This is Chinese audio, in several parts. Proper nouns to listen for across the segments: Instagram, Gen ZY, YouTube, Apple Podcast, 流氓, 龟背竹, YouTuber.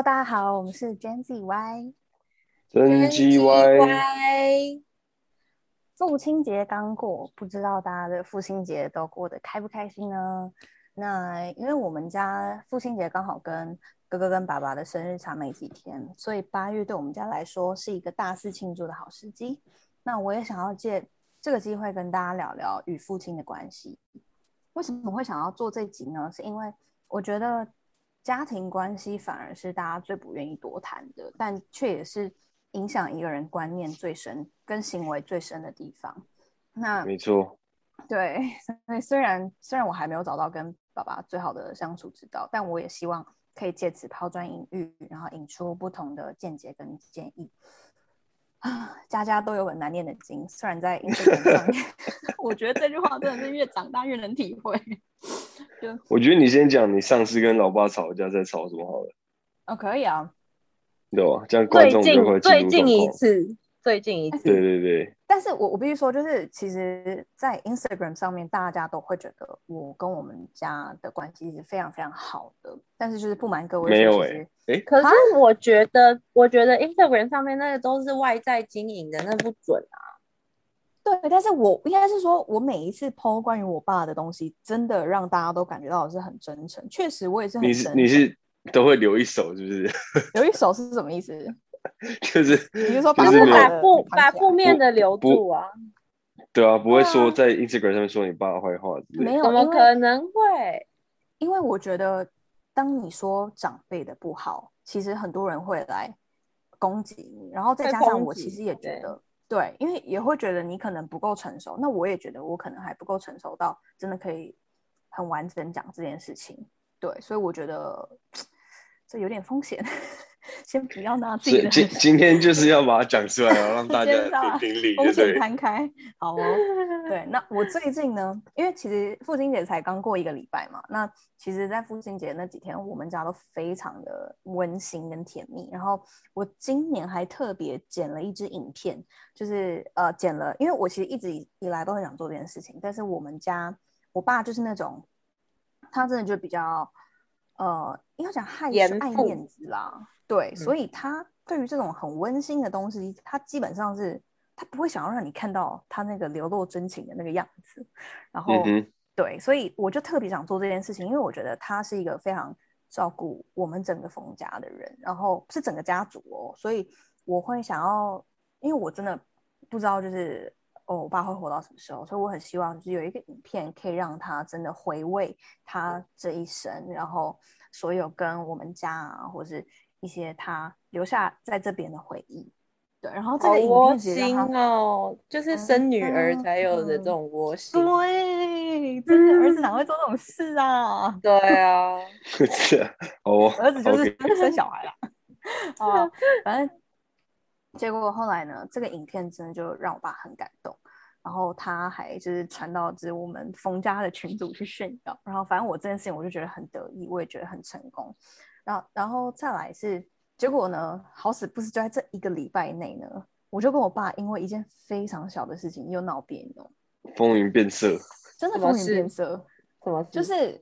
Hello， 大家好，我们是 Gen ZY。父亲节刚过，不知道大家的父亲节都过得开不开心呢？那因为我们家父亲节刚好跟哥哥跟爸爸的生日差没几天，所以8月对我们家来说是一个大肆庆祝的好时机。那我也想要借这个机会跟大家聊聊与父亲的关系。为什么会想要做这集呢？是因为我觉得家庭关系反而是大家最不愿意多谈的，但却也是影响一个人观念最深跟行为最深的地方。那没错，对，所以虽然我还没有找到跟爸爸最好的相处之道，但我也希望可以借此抛砖引玉，然后引出不同的见解跟建议。家家都有本难念的经，虽然在 Instagram 上面我觉得这句话真的是越长大越能体会。我觉得你先讲你上次跟老爸吵架在吵什么好了。哦，可以啊，对吧？这样观众就会最近一次。对对对。但是我必须说，就是其实在 Instagram 上面大家都会觉得我跟我们家的关系是非常非常好的，但是就是不瞒各位，没有可是我觉得 Instagram 上面那个都是外在经营的，那不准啊。对，但是我应该是说，我每一次 po 关于我爸的东西，真的让大家都感觉到我是很真诚。确实，我也是很真诚。你是都会留一手，是不是？留一手是什么意思？就是把负面的留住啊。对啊，不会说在 Instagram 上面说你爸的坏话之类的。没有，怎么可能会？因为我觉得，当你说长辈的不好，其实很多人会来攻击你，然后再加上我其实也觉得。对，因为也会觉得你可能不够成熟，那我也觉得我可能还不够成熟到真的可以很完整讲这件事情。对，所以我觉得这有点风险，先不要拿自己的。今天就是要把它讲出来，让大家评理，风险摊开。好哦，对，那我最近呢，因为其实父亲节才刚过一个礼拜嘛，那其实在父亲节那几天，我们家都非常的温馨跟甜蜜。然后我今年还特别剪了一支影片，就是剪了，因为我其实一直以来都很想做这件事情，但是我们家我爸就是那种，他真的就比较。因为讲害羞爱面子啦，对，所以他对于这种很温馨的东西，他基本上是他不会想要让你看到他那个流露真情的那个样子。然后，对，所以我就特别想做这件事情，因为我觉得他是一个非常照顾我们整个冯家的人，然后是整个家族哦，所以我会想要，因为我真的不知道就是。我爸会活到什么时候，所以我很希望就是有一个影片可以让他真的回味他这一生，然后所有跟我们家啊或是一些他留下在这边的回忆。对，然后这个影片其实让他就是生女儿才有的这种窝心。对，真的儿子哪会做这种事啊？对啊，儿子就是生小孩啦。反正结果后来呢，这个影片真的就让我爸很感动，然后他还就是传到就是我们冯家的群组去炫耀，然后反正我这件事情我就觉得很得意，我也觉得很成功。然后再来是结果呢，好死不死就在这一个礼拜内呢，我就跟我爸因为一件非常小的事情又闹别扭，风云变色，真的风云变色。什么事？就是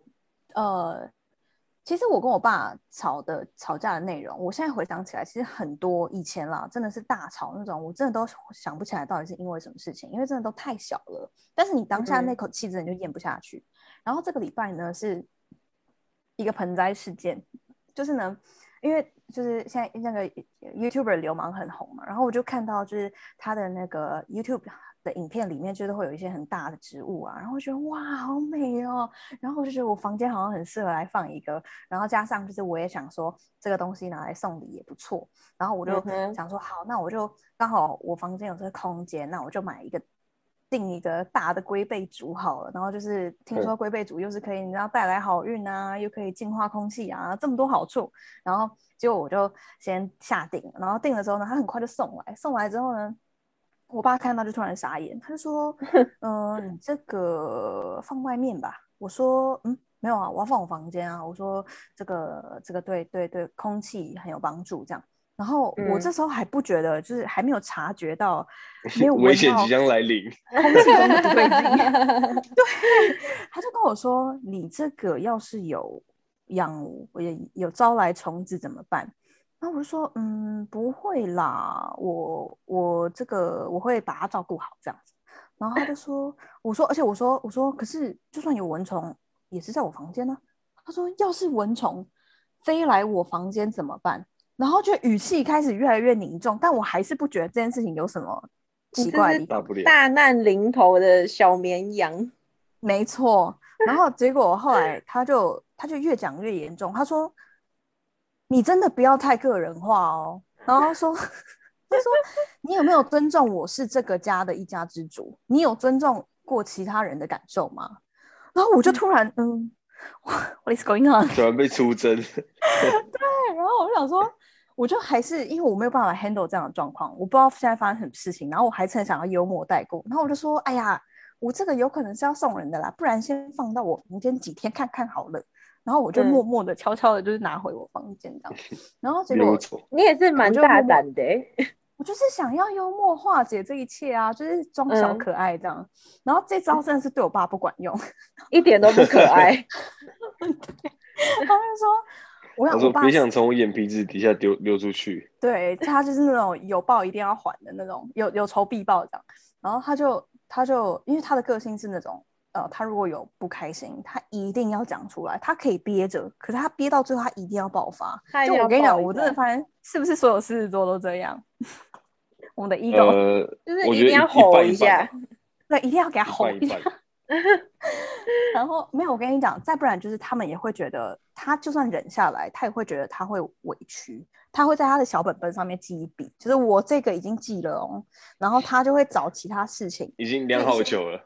其实我跟我爸吵架的内容，我现在回想起来，其实很多以前啦，真的是大吵那种，我真的都想不起来到底是因为什么事情，因为真的都太小了。但是你当下那口气真的就咽不下去。然后这个礼拜呢，是一个盆栽事件，就是呢，因为就是现在那个 YouTuber 流氓很红嘛，然后我就看到就是他的那个 YouTube 的影片里面就是会有一些很大的植物啊，然后我觉得哇好美哦，然后我就觉得我房间好像很适合来放一个，然后加上就是我也想说这个东西拿来送礼也不错，然后我就想说好，那我就刚好我房间有这个空间，那我就订一个大的龟背竹好了，然后就是听说龟背竹又是可以你知道带来好运啊，又可以净化空气啊，这么多好处，然后结果我就先下定，然后定了之后呢，他很快就送来之后呢，我爸看到就突然傻眼，他就说你这个放外面吧。我说没有啊，我要放我房间啊，我说这个对空气很有帮助这样。然后我这时候还不觉得，就是还没有察觉到，没有危险即将来临，空气中的不对劲。对，他就跟我说：“你这个要是有招来虫子怎么办？”然后我就说，不会啦，我这个我会把它照顾好这样子。然后他就说，我说，可是就算有蚊虫，也是在我房间呢、啊。他说，要是蚊虫飞来我房间怎么办？然后就语气开始越来越凝重，但我还是不觉得这件事情有什么奇怪的地方。大难临头的小绵羊，没错。然后结果后来他就越讲越严重，他说。你真的不要太个人化哦。然后说，他说你有没有尊重我是这个家的一家之主？你有尊重过其他人的感受吗？然后我就突然，What is going on？ 突然被出征。对，然后我就想说，我就还是因为我没有办法 handle 这样的状况，我不知道现在发生什么事情，然后我还是很想要幽默带过。然后我就说，哎呀，我这个有可能是要送人的啦，不然先放到我房间几天看看好了。然后我就默默的、悄悄的，就是拿回我房间这样。然后结果你也是蛮大胆的、欸，我就是想要幽默化解这一切啊，就是装小可爱这样。然后这招真的是对我爸不管用，一点都不可爱。对，他就说：“我别想从我眼皮子底下流出去。”对，他就是那种有报一定要还的那种，有仇必报这样。然后他就因为他的个性是那种。他如果有不开心，他一定要讲出来，他可以憋着，可是他憋到最后，他一定要爆发。就我跟你讲，我真的发现是不是所有狮子座都这样？我们的 ego、就是一定要吼一下，对，一定要给他吼一下。然后没有，我跟你讲，再不然就是他们也会觉得，他就算忍下来，他也会觉得他会委屈，他会在他的小本本上面记一笔，就是我这个已经记了哦，然后他就会找其他事情，已经量好久了。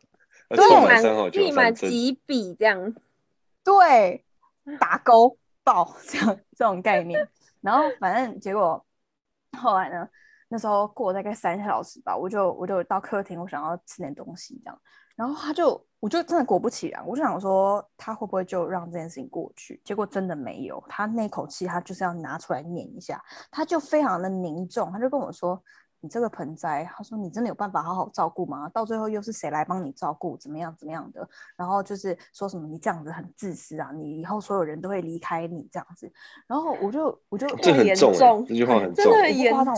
对，立马几笔这样，对，打勾爆这种概念。然后反正结果后来呢，那时候过大概3小时吧，我就到客厅，我想要吃点东西这样。然后我就真的果不其然，我就想说他会不会就让这件事情过去？结果真的没有，他那口气他就是要拿出来念一下，他就非常的凝重，他就跟我说。你这个盆栽，他说你真的有办法好好照顾吗？到最后又是谁来帮你照顾？怎么样怎么样的？然后就是说什么你这样子很自私啊，你以后所有人都会离开你这样子。然后我就这很重、欸，这句话很重，真的很严重。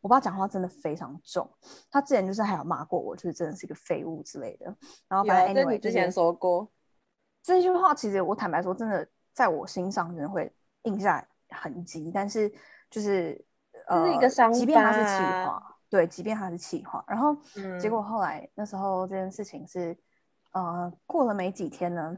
我爸讲话真的非常重。他之前就是还有骂过我，就是真的是一个废物之类的。然后反正 anyway 之前说过这句话，其实我坦白说，真的在我心上真的会印下痕迹，但是就是。是一个商家、啊即便他是企划，对，即便他是企划，然后、结果后来那时候这件事情是，过了没几天呢，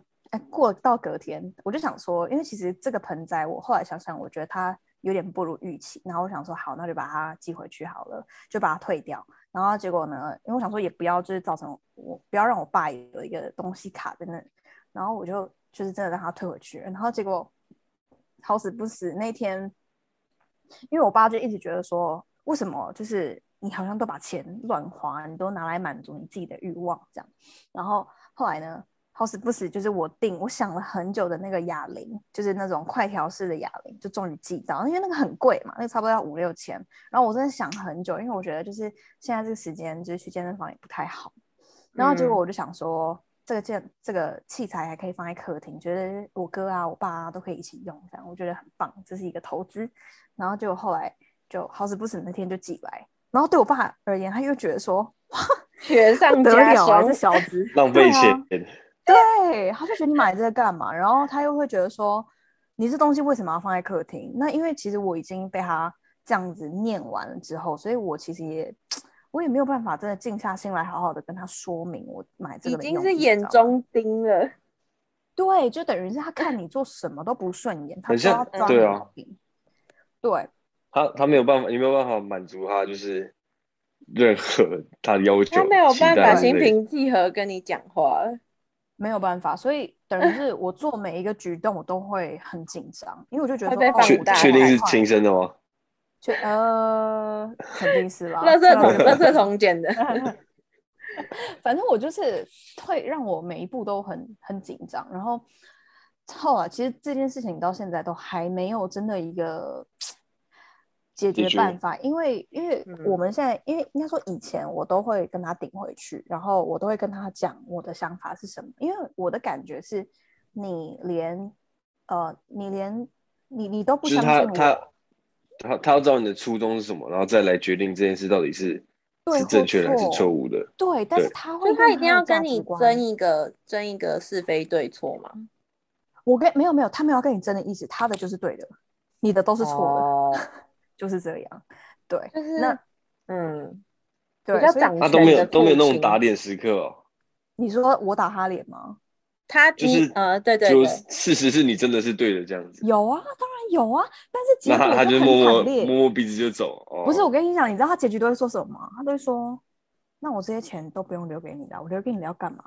过到隔天，我就想说，因为其实这个盆栽，我后来想想，我觉得它有点不如预期，然后我想说，好，那就把它寄回去好了，就把它退掉。然后结果呢，因为我想说，也不要就是造成我不要让我爸有一个东西卡在那里，然后我就是真的让它退回去，然后结果好死不死那天。因为我爸就一直觉得说，为什么就是你好像都把钱乱花，你都拿来满足你自己的欲望这样。然后后来呢，好死不死就是我想了很久的那个哑铃，就是那种快调式的哑铃，就终于寄到，因为那个很贵嘛，那个差不多要5-6千。然后我真的想很久，因为我觉得就是现在这个时间就是去健身房也不太好。然后结果我就想说。这个器材还可以放在客厅，觉得我哥啊、我爸啊都可以一起用，这样我觉得很棒，这是一个投资。然后就后来就好死不死那天就寄来，然后对我爸而言，他又觉得说哇，雪上加霜，这小子浪费钱，对，他就觉得你买这个干嘛？然后他又会觉得说，你这东西为什么要放在客厅？那因为其实我已经被他这样子念完了之后，所以我其实我也没有办法真的静下心来好好的跟他说明我买这个的用意，已经是眼中钉了。对，就等于是他看你做什么都不顺眼，他就要抓你毛病。对，他没有办法，你没有办法满足他，就是任何他的要求，他没有办法心平气和跟你讲话，没有办法。所以等于是我做每一个举动，我都会很紧张，因为我就觉得确定是亲生的吗？肯定是啦，垃圾桶捡的。反正我就是会让我每一步都很紧张，然后后来其实这件事情到现在都还没有真的一个解决办法，因为我们现在，因为应该说以前我都会跟他顶回去，然后我都会跟他讲我的想法是什么，因为我的感觉是你连你都不相信我。他要知道你的初衷是什么，然后再来决定这件事到底是正确的还是错误的。对，但是他会，他一定要跟你争一个是非对错嘛。没有，他没有要跟你争的意思，他的就是对的，你的都是错的，就是这样。对，就是那对，他都没有那种打脸时刻哦。你说我打他脸吗？他就是对，事实是你真的是对的这样子。有啊，当然有啊，但是结果他就摸摸鼻子就走。不是，我跟你讲，你知道他结局都会说什么吗？他都会说，那我这些钱都不用留给你了，我留给你要干嘛？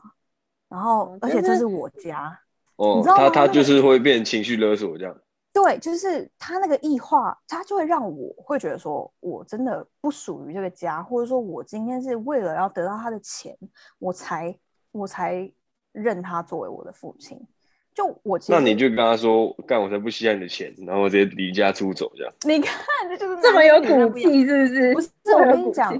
然后，而且这是我家，你知道吗？他就是会变情绪勒索这样。对，就是他那个异化，他就会让我会觉得说，我真的不属于这个家，或者说我今天是为了要得到他的钱，我才认他作为我的父亲。就我其实，那你就跟他说，干，我才不稀罕你的钱，然后我直接离家出走这样。你看，这就是这么有骨气，是不是？不是，我跟你讲，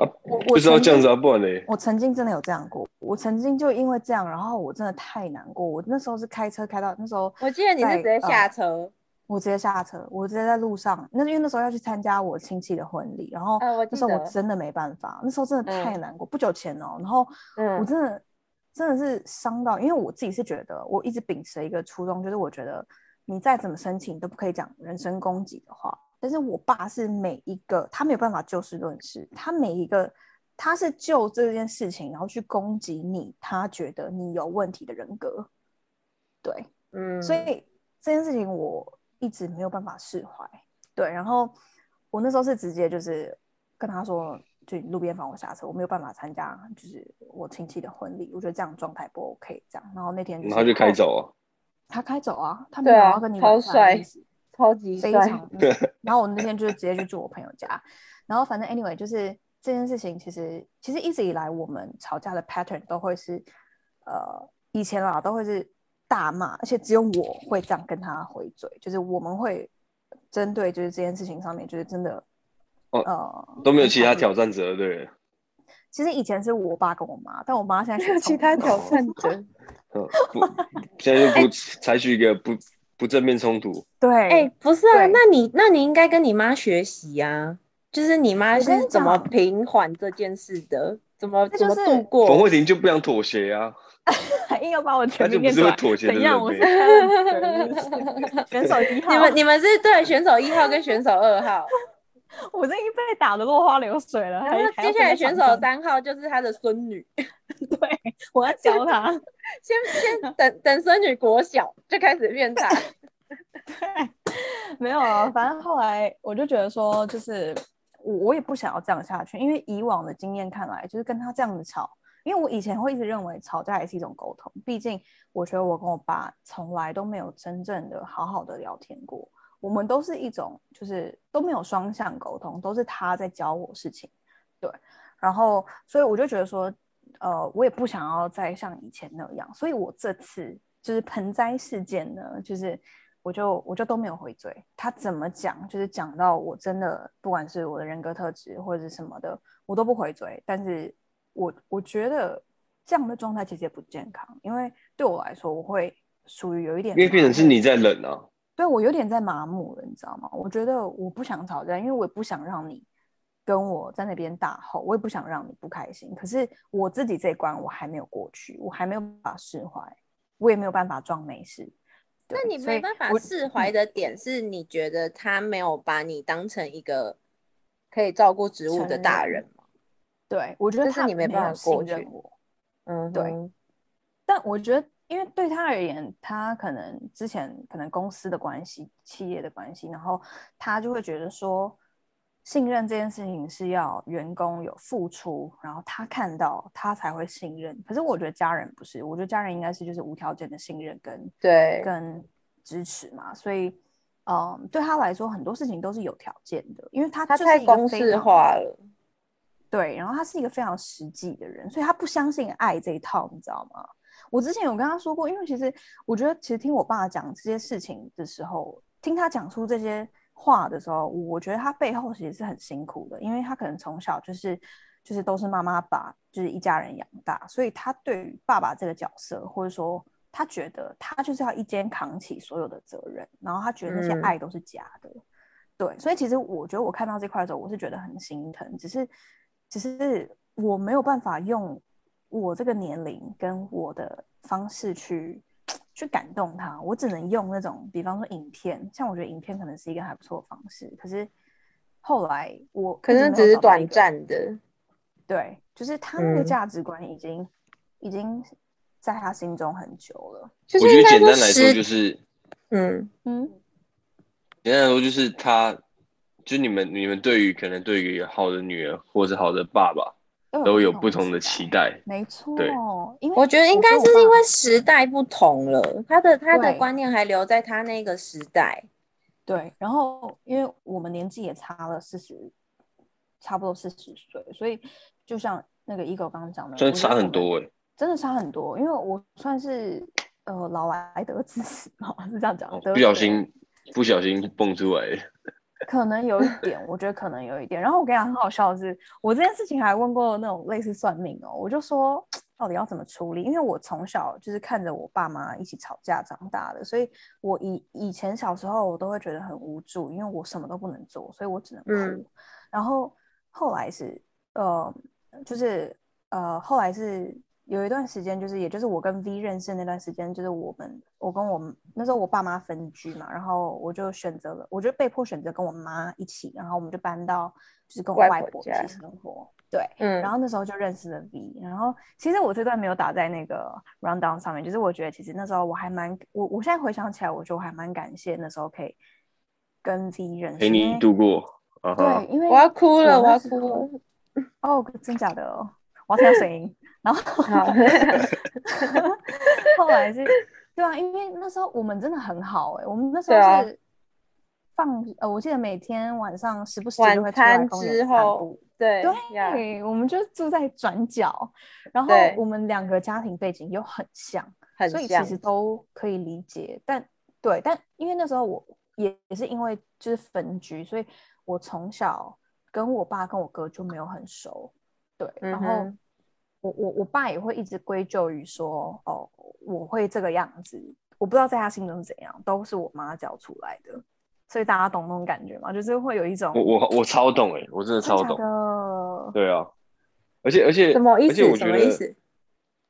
我知道这样子啊，不然嘞。我曾经真的有这样过，我曾经就因为这样，然后我真的太难过。我那时候是开车开到那时候，我记得你是直接下车。我直接下车，我直接在路上，那因为那时候要去参加我亲戚的婚礼，然后那时候我真的没办法，那时候真的太难过，不久前哦，然后我真的是伤到，因为我自己是觉得，我一直秉持一个初衷，就是我觉得你再怎么生气，你都不可以讲人身攻击的话。但是我爸是每一个，他没有办法就事论事，他每一个他是就这件事情，然后去攻击你，他觉得你有问题的人格，对，所以这件事情我一直没有办法释怀，对。然后我那时候是直接就是跟他说，就路边放我下车，我没有办法参加就是我亲戚的婚礼，我觉得这样状态不 OK， 这样。然后那天就是，然后就开走啊，他开走啊，他没有要跟你玩的意思，超帅，超级帅，非常。然后我那天就是直接去住我朋友家，然后反正 anyway 就是这件事情，其实一直以来我们吵架的 pattern 都会是以前啦都会是大骂，而且只有我会这样跟他回嘴，就是我们会针对就是这件事情上面，就是真的都没有其他挑战者，对。其实以前是我爸跟我妈，但我妈现在没有其他挑战者，现在就不采取一个不正面冲突。对，不是啊，那你应该跟你妈学习啊，就是你妈是怎么平缓这件事的，怎么度过。冯慧婷就不想妥协啊。还硬要把我全名念出来，怎样？我是选手一号。你们是对选手一号跟选手二号。我这已经被打的落花流水了。接下来选手三号就是他的孙女。对，我要教他。先等孙女国小就开始变大。对，没有啊，反正后来我就觉得说，就是我也不想要这样下去，因为以往的经验看来，就是跟他这样子吵。因为我以前会一直认为吵架也是一种沟通，毕竟我觉得我跟我爸从来都没有真正的好好的聊天过，我们都是一种就是都没有双向沟通，都是他在教我事情，对。然后所以我就觉得说我也不想要再像以前那样，所以我这次就是盆栽事件呢，就是我就都没有回嘴，他怎么讲，就是讲到我真的不管是我的人格特质或者是什么的，我都不回嘴。但是我觉得这样的状态其实也不健康，因为对我来说，我会属于有一点，因为变成是你在冷啊。对，我有点在麻木了，你知道吗？我觉得我不想吵架，因为我也不想让你跟我在那边大吼，我也不想让你不开心。可是我自己这一关我还没有过去，我还没有办法释怀，我也没有办法装没事。那你没办法释怀的点是你觉得他没有把你当成一个可以照顾职务的大人。对，我觉得他没有信任我，对。但我觉得，因为对他而言，他可能之前可能公司的关系、企业的关系，然后他就会觉得说，信任这件事情是要员工有付出，然后他看到他才会信任。可是我觉得家人不是，我觉得家人应该是就是无条件的信任跟支持嘛，所以。对他来说，很多事情都是有条件的，因为他就是一个非常，他太公式化了。对，然后他是一个非常实际的人，所以他不相信爱这一套，你知道吗？我之前有跟他说过，因为其实我觉得，其实听我爸讲这些事情的时候，听他讲出这些话的时候，我觉得他背后其实是很辛苦的，因为他可能从小就是都是妈妈把就是一家人养大，所以他对于爸爸这个角色，或者说他觉得他就是要一肩扛起所有的责任，然后他觉得那些爱都是假的。对，所以其实我觉得我看到这块的时候，我是觉得很心疼，只是我没有办法用我这个年龄跟我的方式去感动他，我只能用那种，比方说影片，像我觉得影片可能是一个还不错的方式，可是后来我可能只是短暂的，对，就是他那个价值观已经在他心中很久了。我觉得简单来说就是，简单来说就是他。就你们对于可能对于好的女儿或是好的爸爸都有不同的期待，没错。对，我觉得应该是因为时代不同了，他的观念还留在他那个时代。对，然后因为我们年纪也差了差不多40岁，所以就像那个Ego刚刚讲的，真的差很多欸，真的差很多。因为我算是老来得子嘛，是这样讲，不小心蹦出来了。可能有一点，我觉得可能有一点。然后我跟你讲，很好笑的是，我这件事情还问过那种类似算命哦，我就说到底要怎么处理？因为我从小就是看着我爸妈一起吵架长大的，所以我以前小时候我都会觉得很无助，因为我什么都不能做，所以我只能哭。然后后来是后来是有一段时间，就是也就是我跟 V 认识那段时间，就是我跟我那时候我爸妈分居嘛，然后我就选择了，我就被迫选择跟我妈一起，然后我们就搬到就是跟我外婆一起生活，对，然后那时候就认识了 V， 然后其实我这段没有打在那个 rundown 上面，就是我觉得其实那时候我还蛮我现在回想起来，我觉得我还蛮感谢那时候可以跟 V 认识，陪你度过，对，因为我要哭了，哦，真假的哦，我要听到声音。然后后来是，对啊，因为那时候我们真的很好欸，我们那时候是我记得每天晚上时不时就会出来公园散步，对、yeah. 我们就住在转角，然后我们两个家庭背景又很像，所以其实都可以理解，但因为那时候我也是因为就是分居，所以我从小跟我爸跟我哥就没有很熟，对，然后我爸也会一直归咎于说，哦，我会这个样子，我不知道在他心中是怎样，都是我妈教出来的，所以大家懂那种感觉吗？就是会有一种我超懂欸，我真的超懂，对啊，而且什么意思？什么意思？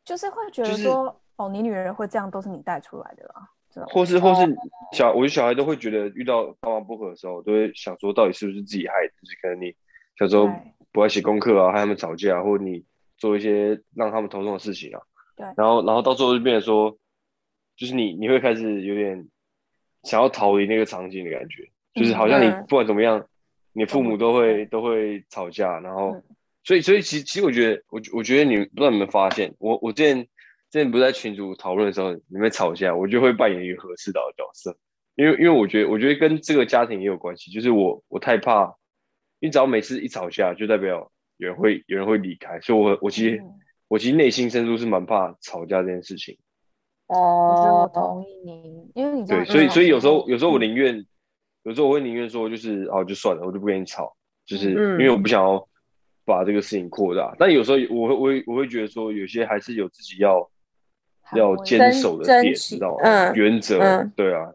就是会觉得说，哦，你女儿会这样，都是你带出来的啦，或是我的小孩都会觉得遇到爸妈不合的时候，都会想说，到底是不是自己害的？就是可能你小时候不爱写功课啊，和他们吵架，或者你做一些让他们头痛的事情啊，对，然后到最后就变成说，就是你会开始有点想要逃离那个场景的感觉，就是好像你不管怎么样，你父母都会吵架，然后所以其实我觉得你不知道你们发现，我之前不是在群组讨论的时候，你们吵架，我就会扮演一个和事佬的角色，因为我觉得跟这个家庭也有关系，就是我太怕，因为只要每次一吵架，就代表有人会离开，所以我其实内心深处是蛮怕吵架这件事情。哦，我觉得我同意你，因为你对，所以有时候我宁愿，有时候我会宁愿说就是哦就算了，我就不跟你吵，就是因为我不想要把这个事情扩大。但有时候我会觉得说有些还是有自己要坚守的点，知道吗？原则，对啊。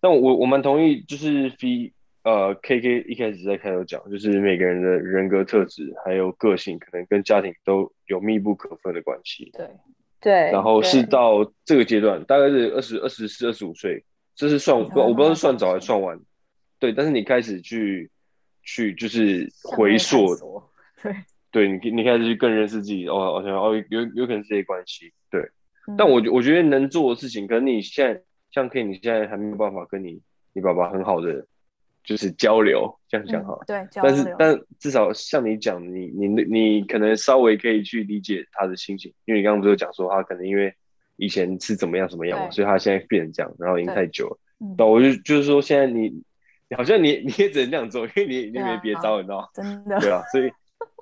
但我蛮同意，就是KK 一开始在开头讲，就是每个人的人格特质还有个性，可能跟家庭都有密不可分的关系。对，然后是到这个阶段，大概是24、25岁，这是算我不知道是算早还是算晚。对，但是你开始去就是回溯，对，你开始去更认识自己。哦，好像有可能是这些关系。对，但我觉得能做的事情，可能你现在像 K， 你现在还没有办法跟你爸爸很好的。就是交流，这样讲好了。对，交流。但至少像你讲，你可能稍微可以去理解他的心情，因为你刚刚不是讲说他可能因为以前是怎么样，所以他现在变成这样，然后已经太久了。但我就是说，现在你好像你也只能这样做，因为你没别招，你知道吗？真的。对啊，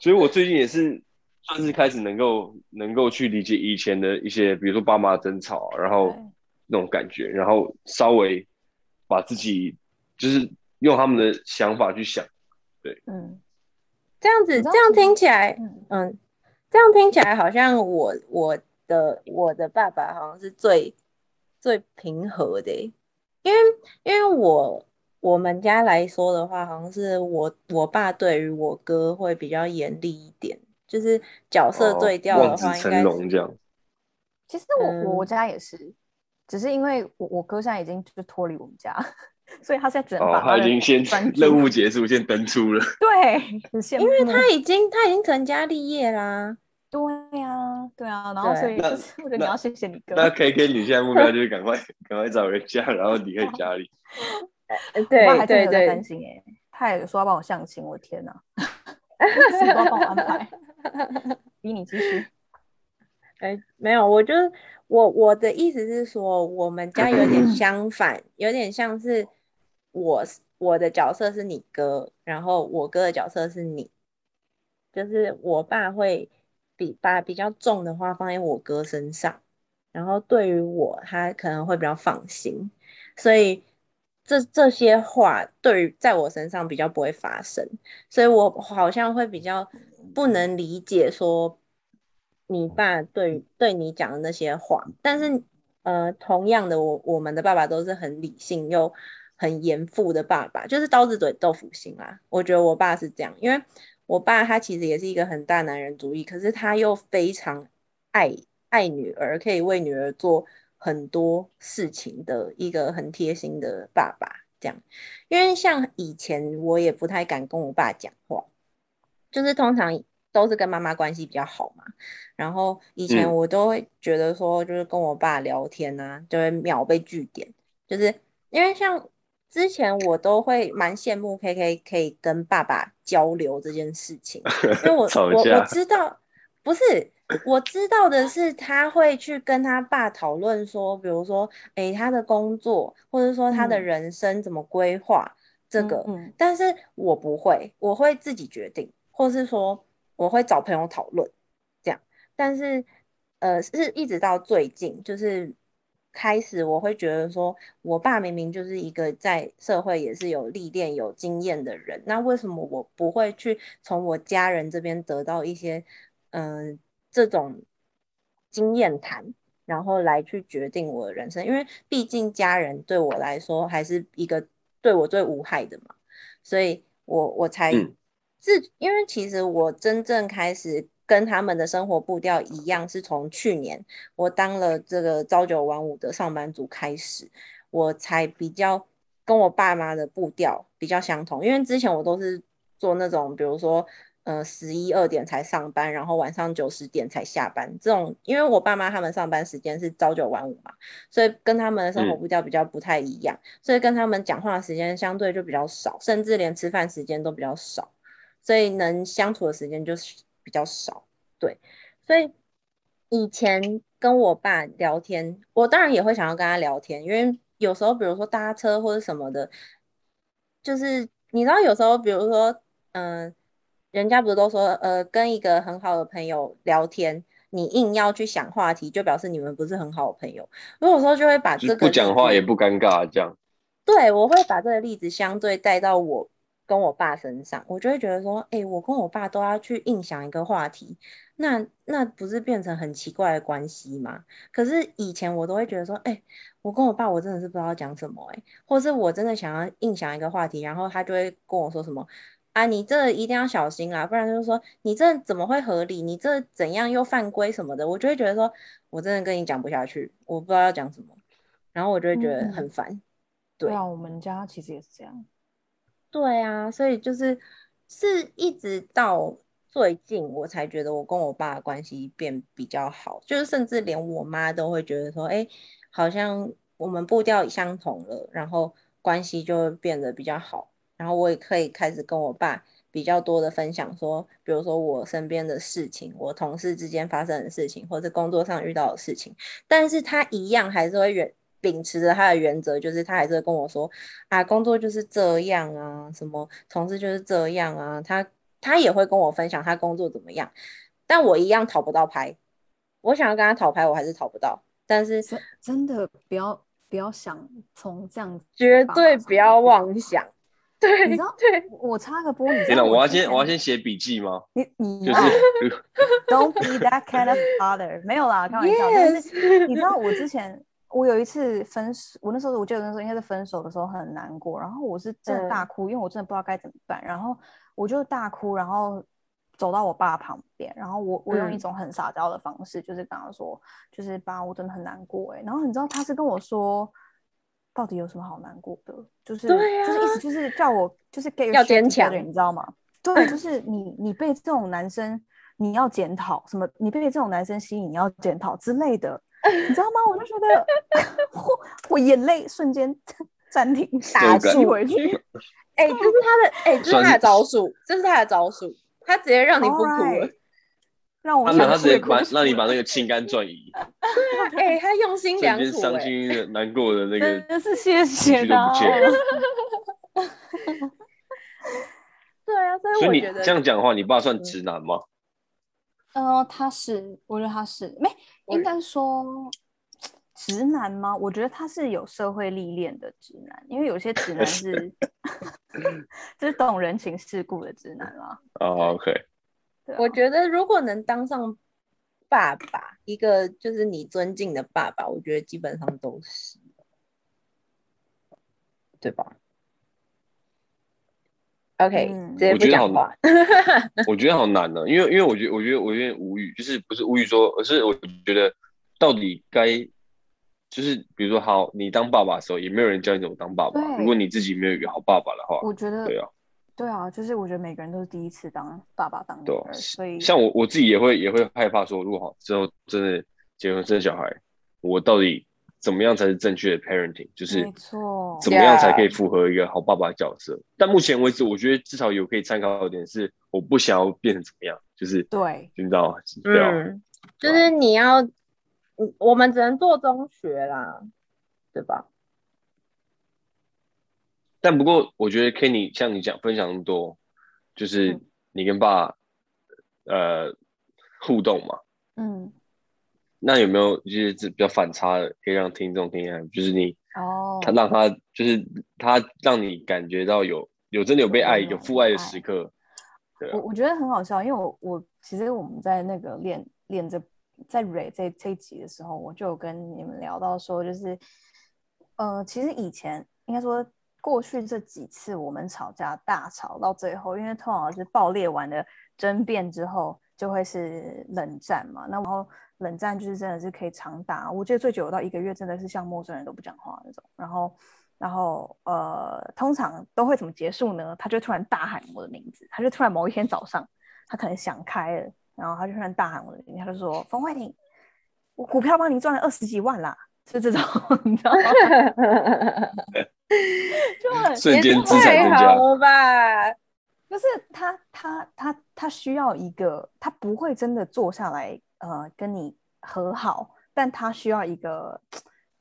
所以我最近也是算是开始能够去理解以前的一些，比如说爸妈争吵，然后那种感觉，然后稍微把自己就是。用他们的想法去想，对，这样听起来，这样听起来好像我的爸爸好像是最平和的，因为我们家来说的话，好像是我爸对于我哥会比较严厉一点，就是角色对调的话，应该这样。其实我家也是，只是因为我哥现在已经就脱离我们家，所以他现在只能把他已经先任务结束，先登出了。对，因为他已经成家立业啦。对啊，对啊，然后所以我觉得你要谢谢你哥。那 KK 你现在目标就是赶快找人家，然后离开家里。对我爸还真的有在担心耶，他也说要帮我相亲，我的天哪，什么都帮我安排。逼你继续。没有，我的意思是说，我们家有点相反，有点像是我的角色是你哥，然后我哥的角色是你，就是我爸会把比较重的话放在我哥身上，然后对于我他可能会比较放心，所以这些话对于在我身上比较不会发生，所以我好像会比较不能理解说你爸对你讲的那些话，但是同样的我们的爸爸都是很理性又很严父的爸爸，就是刀子嘴豆腐心啦。我觉得我爸是这样，因为我爸他其实也是一个很大男人主义，可是他又非常爱女儿，可以为女儿做很多事情的一个很贴心的爸爸这样。因为像以前我也不太敢跟我爸讲话，就是通常都是跟妈妈关系比较好嘛，然后以前我都会觉得说就是跟我爸聊天啊就会秒被句点，就是因为像之前我都会蛮羡慕 KK 可以跟爸爸交流这件事情，因为我知道不是，我知道的是他会去跟他爸讨论说，比如说他的工作或者说他的人生怎么规划这个，但是我不会，我会自己决定，或是说我会找朋友讨论这样。但是是一直到最近就是开始我会觉得说，我爸明明就是一个在社会也是有历练有经验的人，那为什么我不会去从我家人这边得到一些这种经验谈，然后来去决定我的人生，因为毕竟家人对我来说还是一个对我最无害的嘛，所以我才因为其实我真正开始跟他们的生活步调一样是从去年我当了这个朝九晚五的上班族开始，我才比较跟我爸妈的步调比较相同。因为之前我都是做那种比如说11、2点才上班，然后晚上9、10点才下班这种，因为我爸妈他们上班时间是朝九晚五嘛，所以跟他们的生活步调比较不太一样，所以跟他们讲话的时间相对就比较少，甚至连吃饭时间都比较少，所以能相处的时间就是比较少。对，所以以前跟我爸聊天，我当然也会想要跟他聊天，因为有时候比如说搭车或者什么的，就是你知道有时候比如说人家不是都说跟一个很好的朋友聊天，你硬要去想话题就表示你们不是很好的朋友，所以有时候就会把这个不讲话也不尴尬这样。对，我会把这个例子相对带到我跟我爸身上，我就会觉得说我跟我爸都要去硬想一个话题，那不是变成很奇怪的关系吗？可是以前我都会觉得说我跟我爸我真的是不知道讲什么或是我真的想要硬想一个话题，然后他就会跟我说什么啊你这一定要小心啦，不然就是说你这怎么会合理，你这怎样又犯规什么的，我就会觉得说我真的跟你讲不下去，我不知道要讲什么，然后我就会觉得很烦。对啊，我们家其实也是这样。对啊，所以就是一直到最近我才觉得我跟我爸的关系变比较好，就是甚至连我妈都会觉得说好像我们步调相同了，然后关系就会变得比较好，然后我也可以开始跟我爸比较多的分享说，比如说我身边的事情，我同事之间发生的事情，或者工作上遇到的事情，但是他一样还是会秉持着他的原则，就是他还是跟我说啊，工作就是这样啊，什么同事就是这样啊，他也会跟我分享他工作怎么样，但我一样讨不到拍，我想要跟他讨拍我还是讨不到。但是真的不要想从这样子，绝对不要妄想。对，你知道我插个播，你知道我要先写笔记吗？你就是Don't be that kind of father。 没有啦，开玩笑。但是你知道我之前我有一次分手，我那时候我记得那时候应该是分手的时候很难过，然后我是真的大哭，因为我真的不知道该怎么办，然后我就大哭，然后走到我爸旁边，然后我用一种很撒娇的方式，就是跟他说，就是爸，我真的很难过哎、欸，然后你知道他是跟我说，到底有什么好难过的？就是对、啊、就是意思就是叫我就是给要坚强，你知道吗？对，就是你被这种男生你要检讨什么，你被这种男生吸引你要检讨之类的。你知道吗？我就觉得我眼泪瞬间暂停，打住回去。哎、欸，这是他的，哎、欸，这是他的招数，这是他的招数，他直接让你不哭了， right, 让我他直接把让你把那个情感转移。对哎、欸，他用心良苦、欸，伤心的、难过的那个，真是谢谢他。对啊，所以我觉得你这样讲的话，你爸算直男吗？他是，我觉得他是没。应该说直男吗？我觉得他是有社会历练的直男，因为有些直男是就是懂人情世故的直男啦。哦、oh, ，OK。我觉得如果能当上爸爸，一个就是你尊敬的爸爸，我觉得基本上都是，对吧 ？OK，、直接不讲话。我觉得好难呢、啊，因为我有点无语，就是不是无语说，而是我觉得到底该就是比如说好，你当爸爸的时候也没有人教你怎么当爸爸，如果你自己没有一个好爸爸的话，我觉得对啊，就是我觉得每个人都是第一次当爸爸当女儿，所以像我自己也会害怕说，如果好之后真的结婚生小孩，我到底怎么样才是正确的 parenting？ 就是怎么样才可以符合一个好爸爸的角色？ Yeah. 但目前为止，我觉得至少有可以参考的点是，我不想要变成怎么样，就是对，你知道吗？对啊，就是你要，我们只能做中学啦，对吧？但不过，我觉得 Kenny 像你讲分享那么多，就是你跟爸、互动嘛，嗯。那有没有就是比较反差的，可以让听众听一下？就是你哦，他让他就是他让你感觉到有真的有被爱，有父爱的时刻。对、啊，我觉得很好笑，因为我其实我们在那个练着在蕊这一集的时候，我就有跟你们聊到说，就是其实以前应该说过去这几次我们吵架大吵到最后，因为通常是爆裂完的争辩之后，就会是冷战嘛，然后。冷战就是真的是可以长达，我记得最久到1个月，真的是像陌生人都不讲话那种。然后通常都会怎么结束呢？他就突然大喊我的名字，他就突然某一天早上，他可能想开了，然后他就突然大喊我的名字，他就说：“冯慧婷，我股票帮你赚了20几万啦！”是这种，你知道吗？就瞬间资产增加了吧？就是他需要一个，他不会真的坐下来。跟你和好，但他需要一个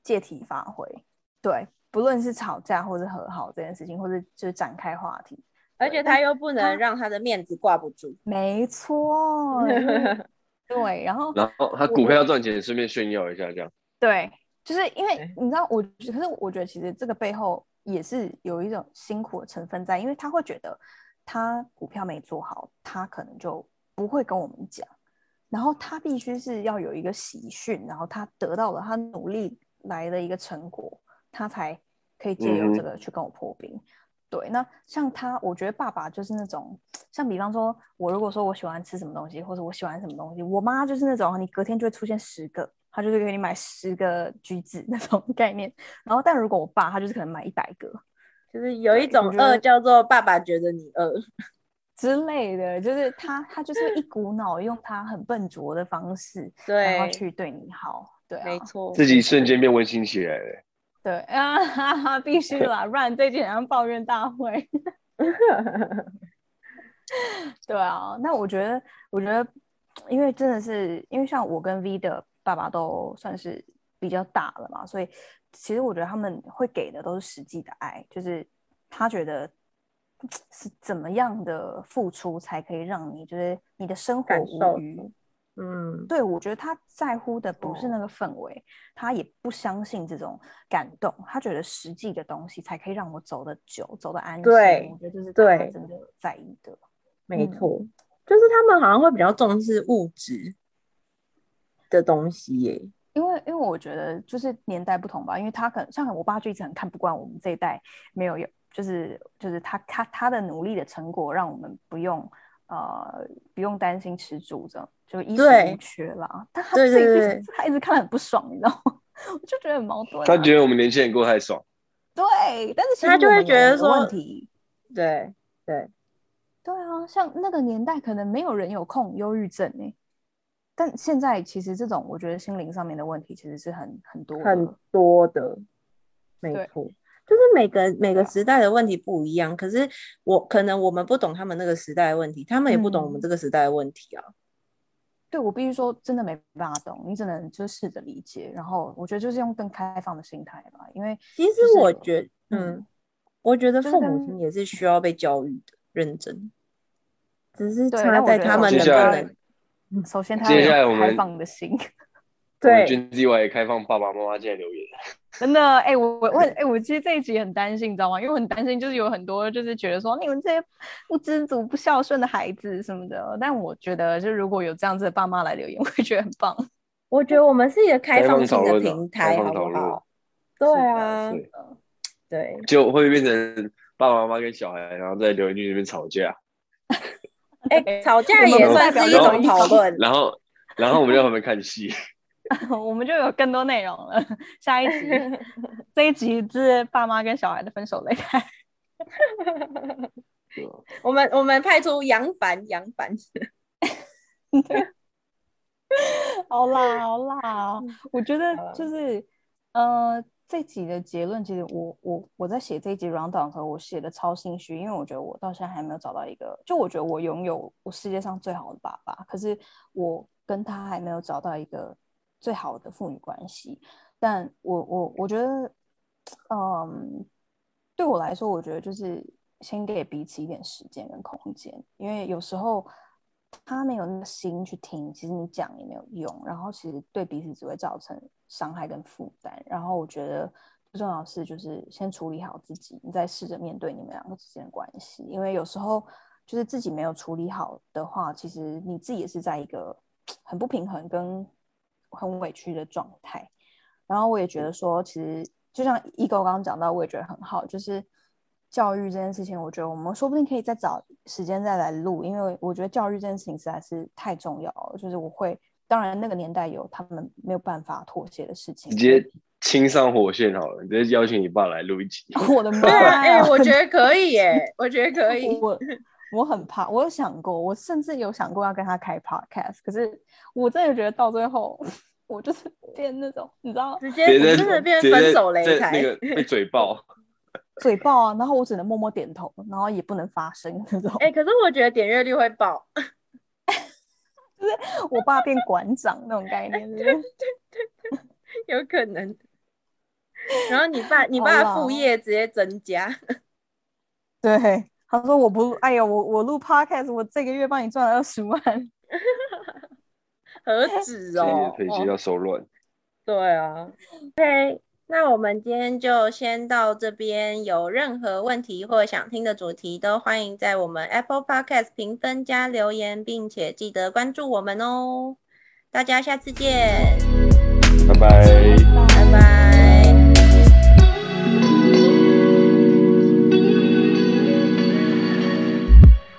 借题发挥，对，不论是吵架或是和好这件事情，或是就是展开话题，而且他又不能让他的面子挂不住，没错，对，然后他股票赚钱，顺便炫耀一下这样，对，就是因为你知道我，可是我觉得其实这个背后也是有一种辛苦的成分在，因为他会觉得他股票没做好，他可能就不会跟我们讲。然后他必须是要有一个喜讯，然后他得到了他努力来的一个成果，他才可以借由这个去跟我破冰。对，那像他，我觉得爸爸就是那种，像比方说，我如果说我喜欢吃什么东西，或者我喜欢什么东西，我妈就是那种，你隔天就会出现10个，她就是给你买10个橘子那种概念。然后，但如果我爸，他就是可能买100个，就是有一种饿叫做爸爸觉得你饿。之类的，就是他就是一股脑用他很笨拙的方式，对，然后去对你好，对、啊，没错，自己瞬间变温馨起来了。对啊，哈哈，必须啦，不然最近好像抱怨大会。对啊，那我觉得，因为真的是因为像我跟 V 的爸爸都算是比较大了嘛，所以其实我觉得他们会给的都是实际的爱，就是他觉得。是怎么样的付出才可以让你就是你的生活无虞？嗯，对，我觉得他在乎的不是那个氛围，他也不相信这种感动，他觉得实际的东西才可以让我走得久，走得安心。对，我觉得就是他真的在意的。没错，就是他们好像会比较重视物质的东西耶。因为我觉得就是年代不同吧，因为他可能像我爸就一直很看不惯我们这一代没有就是他的努力的成果让我们不用担心吃住这样，就衣食无缺啦。但他自己就是他一直看得很不爽，你知道吗？我就觉得很矛盾。他觉得我们年轻人过太爽。对，但是其实他就会觉得说问题。对对对啊，像那个年代可能没有人有空忧郁症哎、欸。但现在其实这种我觉得心灵上面的问题其实是很多的，没错，就是每个时代的问题不一样。可是可能我们不懂他们那个时代的问题，他们也不懂我们这个时代的问题啊。对，我必须说真的没办法懂，你只能就试着理解。然后我觉得就是用更开放的心态吧，因为、就是、其实我觉得，我觉得父母亲也是需要被教育的，认真，只是差在他们能不能。首先他有开放的心，对，君之外也开放爸爸妈妈进来留言，真的哎、欸，我其实这一集很担心，你知道吗？因为我很担心，就是有很多就是觉得说你们这些不知足、不孝顺的孩子什么的，但我觉得就如果有这样子的爸妈来留言，我会觉得很棒。我觉得我们是一个开放性的平台，好不好？对啊，对，就会变成爸爸妈妈跟小孩，然后在留言区那边吵架。吵架也算是一种讨论。然后我们就在旁边看戏，我们就有更多内容了。下一集，这一集是爸妈跟小孩的分手擂台。我们派出杨凡。好啦，我觉得就是这集的结论，其实我在写这一集 round down 的时候，我写的超心虚，因为我觉得我到现在还没有找到一个，就我觉得我拥有我世界上最好的爸爸，可是我跟他还没有找到一个最好的父女关系。但我觉得，对我来说，我觉得就是先给彼此一点时间跟空间，因为有时候他没有那个心去听，其实你讲也没有用，然后其实对彼此只会造成伤害跟负担。然后我觉得最重要的是就是先处理好自己，你再试着面对你们两个之间的关系，因为有时候就是自己没有处理好的话，其实你自己也是在一个很不平衡跟很委屈的状态。然后我也觉得说，其实就像Ego刚刚讲到，我也觉得很好，就是教育这件事情，我觉得我们说不定可以再找时间再来录，因为我觉得教育这件事情实在是太重要了。就是我会，当然那个年代有他们没有办法妥协的事情，直接亲上火线好了，直接邀请你爸来录一集。我的妈呀！哎、我觉得可以耶，我觉得可以。我很怕，我有想过，我甚至有想过要跟他开 podcast， 可是我真的觉得到最后，我就是变那种，你知道，直接变分手擂台，那个被嘴爆。嘴爆啊，然后我只能默默点头，然后也不能发声那种。可是我觉得点阅率会爆，就是我爸变馆长那种概念，是不是？对，有可能。然后你爸副业直接增加。对，他说我不，哎呦，我录 podcast， 我这个月帮你赚了20万，何止哦！这些推荐要手软。对啊。OK。那我们今天就先到这边，有任何问题或想听的主题都欢迎在我们 Apple Podcast 评分加留言，并且记得关注我们哦。大家下次见，拜拜。